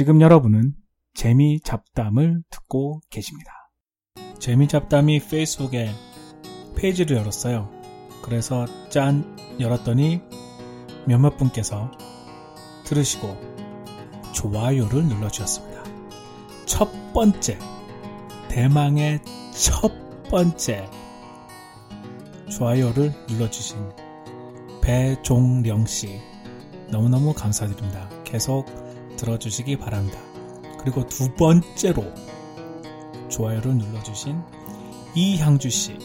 지금 여러분은 재미 잡담을 듣고 계십니다. 재미 잡담이 페이스북에 페이지를 열었어요. 그래서 짠 열었더니 몇몇 분께서 들으시고 좋아요를 눌러주셨습니다. 첫 번째, 대망의 첫 번째 좋아요를 눌러주신 배종령씨 너무너무 감사드립니다. 계속 들어주시기 바랍니다. 그리고 두 번째로 좋아요를 눌러주신 이향주씨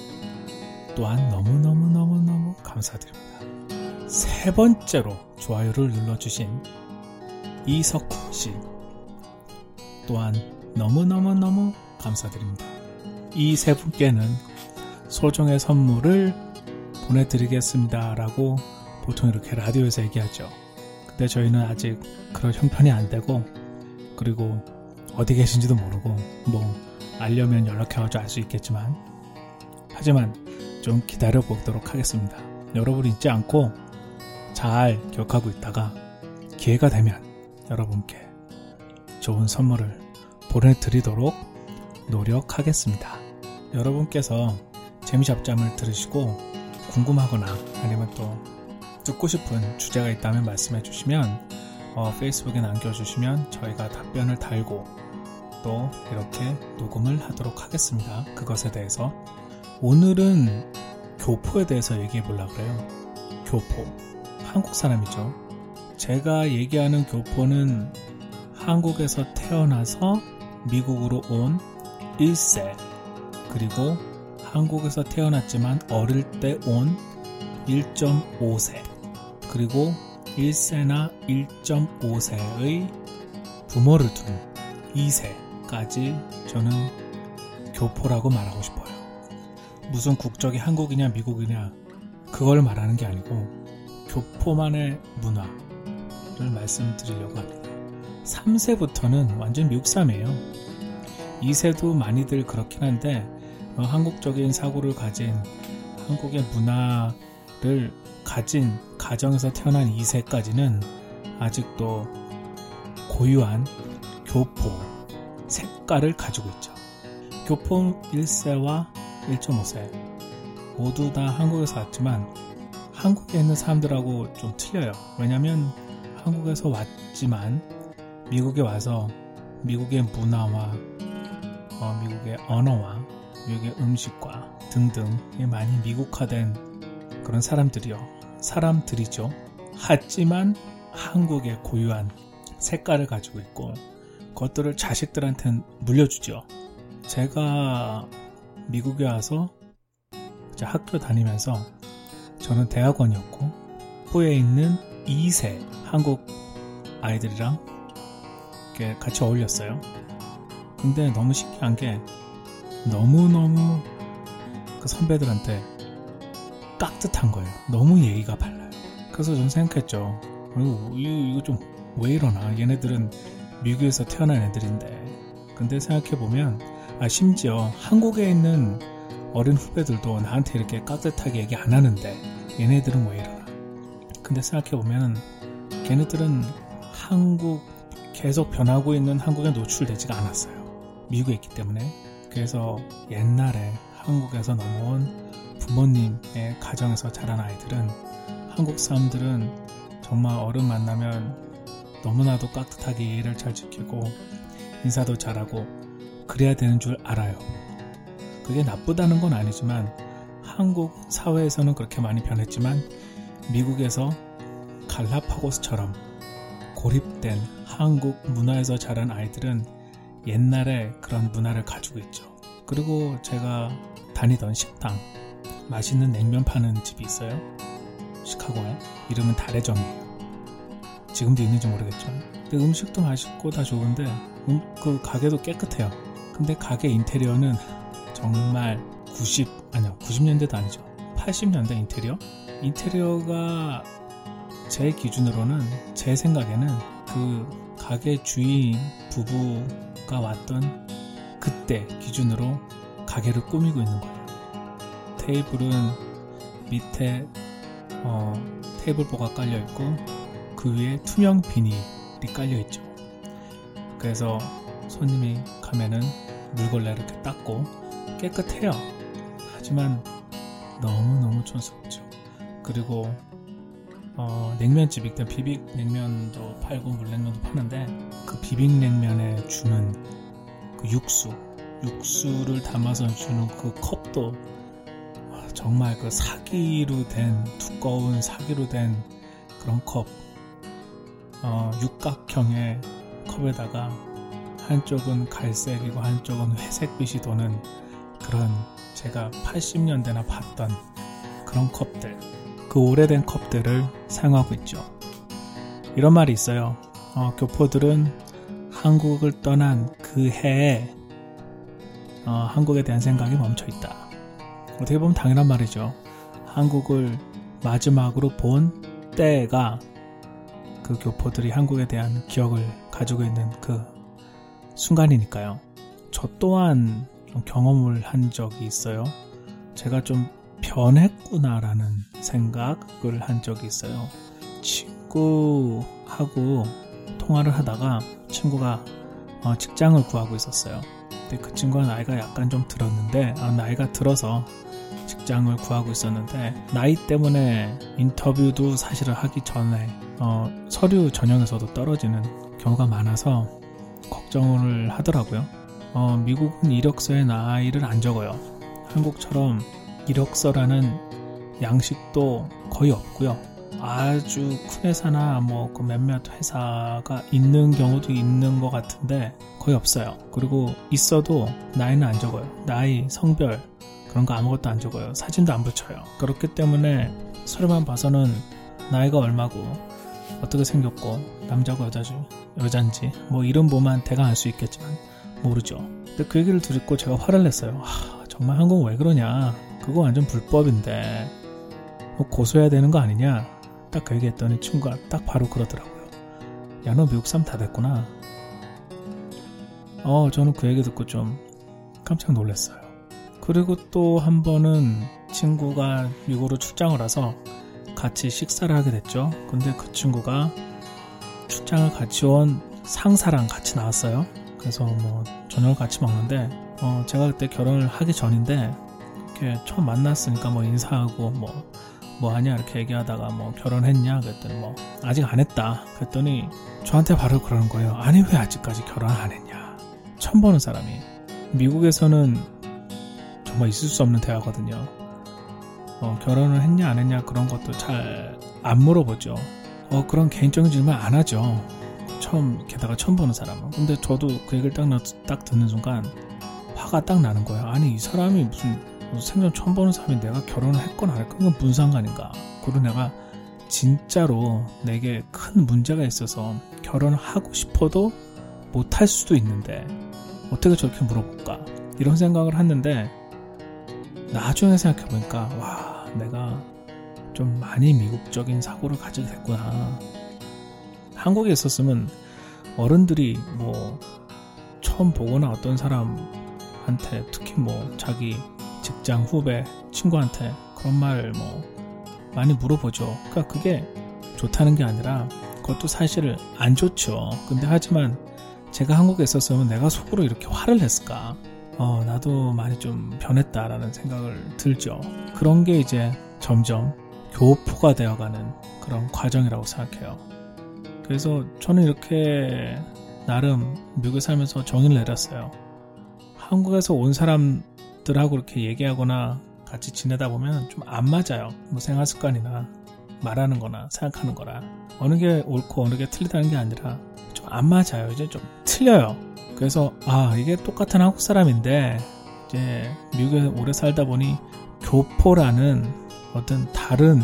또한 너무너무너무너무 감사드립니다. 세 번째로 좋아요를 눌러주신 이석훈씨 또한 너무너무너무 감사드립니다. 이 세 분께는 소정의 선물을 보내드리겠습니다 라고 보통 이렇게 라디오에서 얘기하죠. 근데 저희는 아직 그럴 형편이 안 되고, 그리고 어디 계신지도 모르고, 알려면 연락해가지고 알 수 있겠지만, 하지만 좀 기다려보도록 하겠습니다. 여러분 잊지 않고 잘 기억하고 있다가 기회가 되면 여러분께 좋은 선물을 보내드리도록 노력하겠습니다. 여러분께서 재미잡담을 들으시고 궁금하거나 아니면 또 듣고 싶은 주제가 있다면 말씀해 주시면 페이스북에 남겨주시면 저희가 답변을 달고 또 이렇게 녹음을 하도록 하겠습니다. 그것에 대해서 오늘은 교포에 대해서 얘기해 보려고 해요. 교포, 한국 사람이죠. 제가 얘기하는 교포는 한국에서 태어나서 미국으로 온 1세, 그리고 한국에서 태어났지만 어릴 때 온 1.5세, 그리고 1세나 1.5세의 부모를 둔 2세까지 저는 교포라고 말하고 싶어요. 무슨 국적이 한국이냐 미국이냐 그걸 말하는 게 아니고 교포만의 문화를 말씀드리려고 합니다. 3세부터는 완전 미국 사람이에요. 2세도 많이들 그렇긴 한데 한국적인 사고를 가진, 한국의 문화를 가진 가정에서 태어난 2세까지는 아직도 고유한 교포 색깔을 가지고 있죠. 교포 1세와 1.5세 모두 다 한국에서 왔지만 한국에 있는 사람들하고 좀 틀려요. 왜냐면 한국에서 왔지만 미국에 와서 미국의 문화와 미국의 언어와 미국의 음식과 등등이 많이 미국화된 그런 사람들이죠. 하지만 한국의 고유한 색깔을 가지고 있고 그것들을 자식들한테는 물려주죠. 제가 미국에 와서 이제 학교 다니면서 저는 대학원이었고 후에 있는 2세 한국 아이들이랑 같이 어울렸어요. 근데 너무 신기한 게 너무너무 그 선배들한테 깍듯한 거예요. 너무 예의가 발라요. 그래서 저는 생각했죠. 이거 좀 왜 이러나, 얘네들은 미국에서 태어난 애들인데. 근데 생각해보면 심지어 한국에 있는 어린 후배들도 나한테 이렇게 깍듯하게 얘기 안 하는데 얘네들은 왜 이러나. 근데 생각해보면 걔네들은 계속 변하고 있는 한국에 노출되지가 않았어요. 미국에 있기 때문에. 그래서 옛날에 한국에서 넘어온 부모님의 가정에서 자란 아이들은, 한국 사람들은 정말 어른 만나면 너무나도 깍듯하게 예의를 잘 지키고 인사도 잘하고 그래야 되는 줄 알아요. 그게 나쁘다는 건 아니지만 한국 사회에서는 그렇게 많이 변했지만 미국에서 갈라파고스처럼 고립된 한국 문화에서 자란 아이들은 옛날에 그런 문화를 가지고 있죠. 그리고 제가 다니던 식당, 맛있는 냉면 파는 집이 있어요. 시카고에. 이름은 달의정이에요. 지금도 있는지 모르겠지만. 근데 음식도 맛있고 다 좋은데 그 가게도 깨끗해요. 근데 가게 인테리어는 정말 90년대도 아니죠. 80년대 인테리어가 제 기준으로는, 제 생각에는 그 가게 주인 부부가 왔던 그때 기준으로 가게를 꾸미고 있는 거예요. 테이블은 밑에 테이블보가 깔려있고 그 위에 투명 비닐이 깔려있죠. 그래서 손님이 가면은 물걸레 이렇게 닦고 깨끗해요. 하지만 너무너무 촌스럽죠. 그리고 냉면집 일단 비빔냉면도 팔고 물냉면도 파는데 그 비빔냉면에 주는 그 육수를 담아서 주는 그 컵도 정말 그 사기로 된 두꺼운 사기로 된 그런 컵, 육각형의 컵에다가 한쪽은 갈색이고 한쪽은 회색빛이 도는 그런 제가 80년대나 봤던 그런 컵들, 그 오래된 컵들을 사용하고 있죠. 이런 말이 있어요. 교포들은 한국을 떠난 그 해에 한국에 대한 생각이 멈춰있다. 어떻게 보면 당연한 말이죠. 한국을 마지막으로 본 때가 그 교포들이 한국에 대한 기억을 가지고 있는 그 순간이니까요. 저 또한 좀 경험을 한 적이 있어요. 제가 좀 변했구나라는 생각을 한 적이 있어요. 친구하고 통화를 하다가 친구가 직장을 구하고 있었어요. 근데 그 친구가 나이가 약간 좀 들었는데 나이가 들어서 직장을 구하고 있었는데 나이 때문에 인터뷰도 사실은 하기 전에 서류 전형에서도 떨어지는 경우가 많아서 걱정을 하더라고요. 미국은 이력서에 나이를 안 적어요. 한국처럼 이력서라는 양식도 거의 없고요. 아주 큰 회사나 뭐 그 몇몇 회사가 있는 경우도 있는 것 같은데 거의 없어요. 그리고 있어도 나이는 안 적어요. 나이, 성별 그런 거 아무것도 안 적어요. 사진도 안 붙여요. 그렇기 때문에 서류만 봐서는 나이가 얼마고 어떻게 생겼고 남자고 여잔지 뭐 이름 보면 대강 알 수 있겠지만 모르죠. 근데 그 얘기를 듣고 제가 화를 냈어요. 정말 한국 왜 그러냐? 그거 완전 불법인데 뭐 고소해야 되는 거 아니냐? 딱 그 얘기했더니 친구가 딱 바로 그러더라고요. 야, 너 미국 사람 다 됐구나. 저는 그 얘기 듣고 좀 깜짝 놀랐어요. 그리고 또 한 번은 친구가 미국으로 출장을 와서 같이 식사를 하게 됐죠. 근데 그 친구가 출장을 같이 온 상사랑 같이 나왔어요. 그래서 뭐 저녁을 같이 먹는데 제가 그때 결혼을 하기 전인데 이렇게 처음 만났으니까 뭐 인사하고 뭐 하냐 이렇게 얘기하다가 뭐 결혼했냐 그랬더니 뭐 아직 안 했다 그랬더니 저한테 바로 그러는 거예요. 아니 왜 아직까지 결혼 안 했냐. 처음 보는 사람이. 미국에서는 정말 있을 수 없는 대화거든요. 결혼을 했냐 안 했냐 그런 것도 잘 안 물어보죠. 그런 개인적인 질문 안 하죠. 게다가 처음 보는 사람은. 근데 저도 그 얘기를 딱 듣는 순간 화가 딱 나는 거예요. 아니 이 사람이 무슨 생전 처음 보는 사람이 내가 결혼을 했건 안 했건 무슨 상관인가. 그리고 내가 진짜로 내게 큰 문제가 있어서 결혼을 하고 싶어도 못할 수도 있는데 어떻게 저렇게 물어볼까 이런 생각을 했는데 나중에 생각해보니까 와 내가 좀 많이 미국적인 사고를 가지게 됐구나. 한국에 있었으면 어른들이 뭐 처음 보거나 어떤 사람한테 특히 뭐 자기 직장 후배 친구한테 그런 말을 뭐 많이 물어보죠. 그러니까 그게 좋다는 게 아니라 그것도 사실 안 좋죠. 근데 하지만 제가 한국에 있었으면 내가 속으로 이렇게 화를 냈을까. 나도 많이 좀 변했다라는 생각을 들죠. 그런 게 이제 점점 교포가 되어가는 그런 과정이라고 생각해요. 그래서 저는 이렇게 나름 미국에 살면서 정의를 내렸어요. 한국에서 온 사람들하고 이렇게 얘기하거나 같이 지내다 보면 좀 안 맞아요. 뭐 생활 습관이나 말하는 거나 생각하는 거나 어느 게 옳고 어느 게 틀리다는 게 아니라 좀 안 맞아요. 이제 좀 틀려요. 그래서 이게 똑같은 한국 사람인데 이제 미국에 오래 살다 보니 교포라는 어떤 다른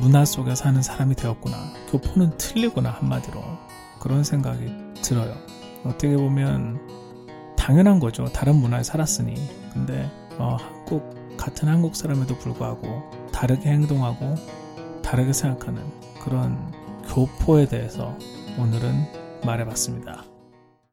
문화 속에 사는 사람이 되었구나. 교포는 틀리구나 한마디로. 그런 생각이 들어요. 어떻게 보면 당연한 거죠. 다른 문화에 살았으니. 근데 같은 한국 사람에도 불구하고 다르게 행동하고 다르게 생각하는 그런 교포에 대해서 오늘은 말해봤습니다.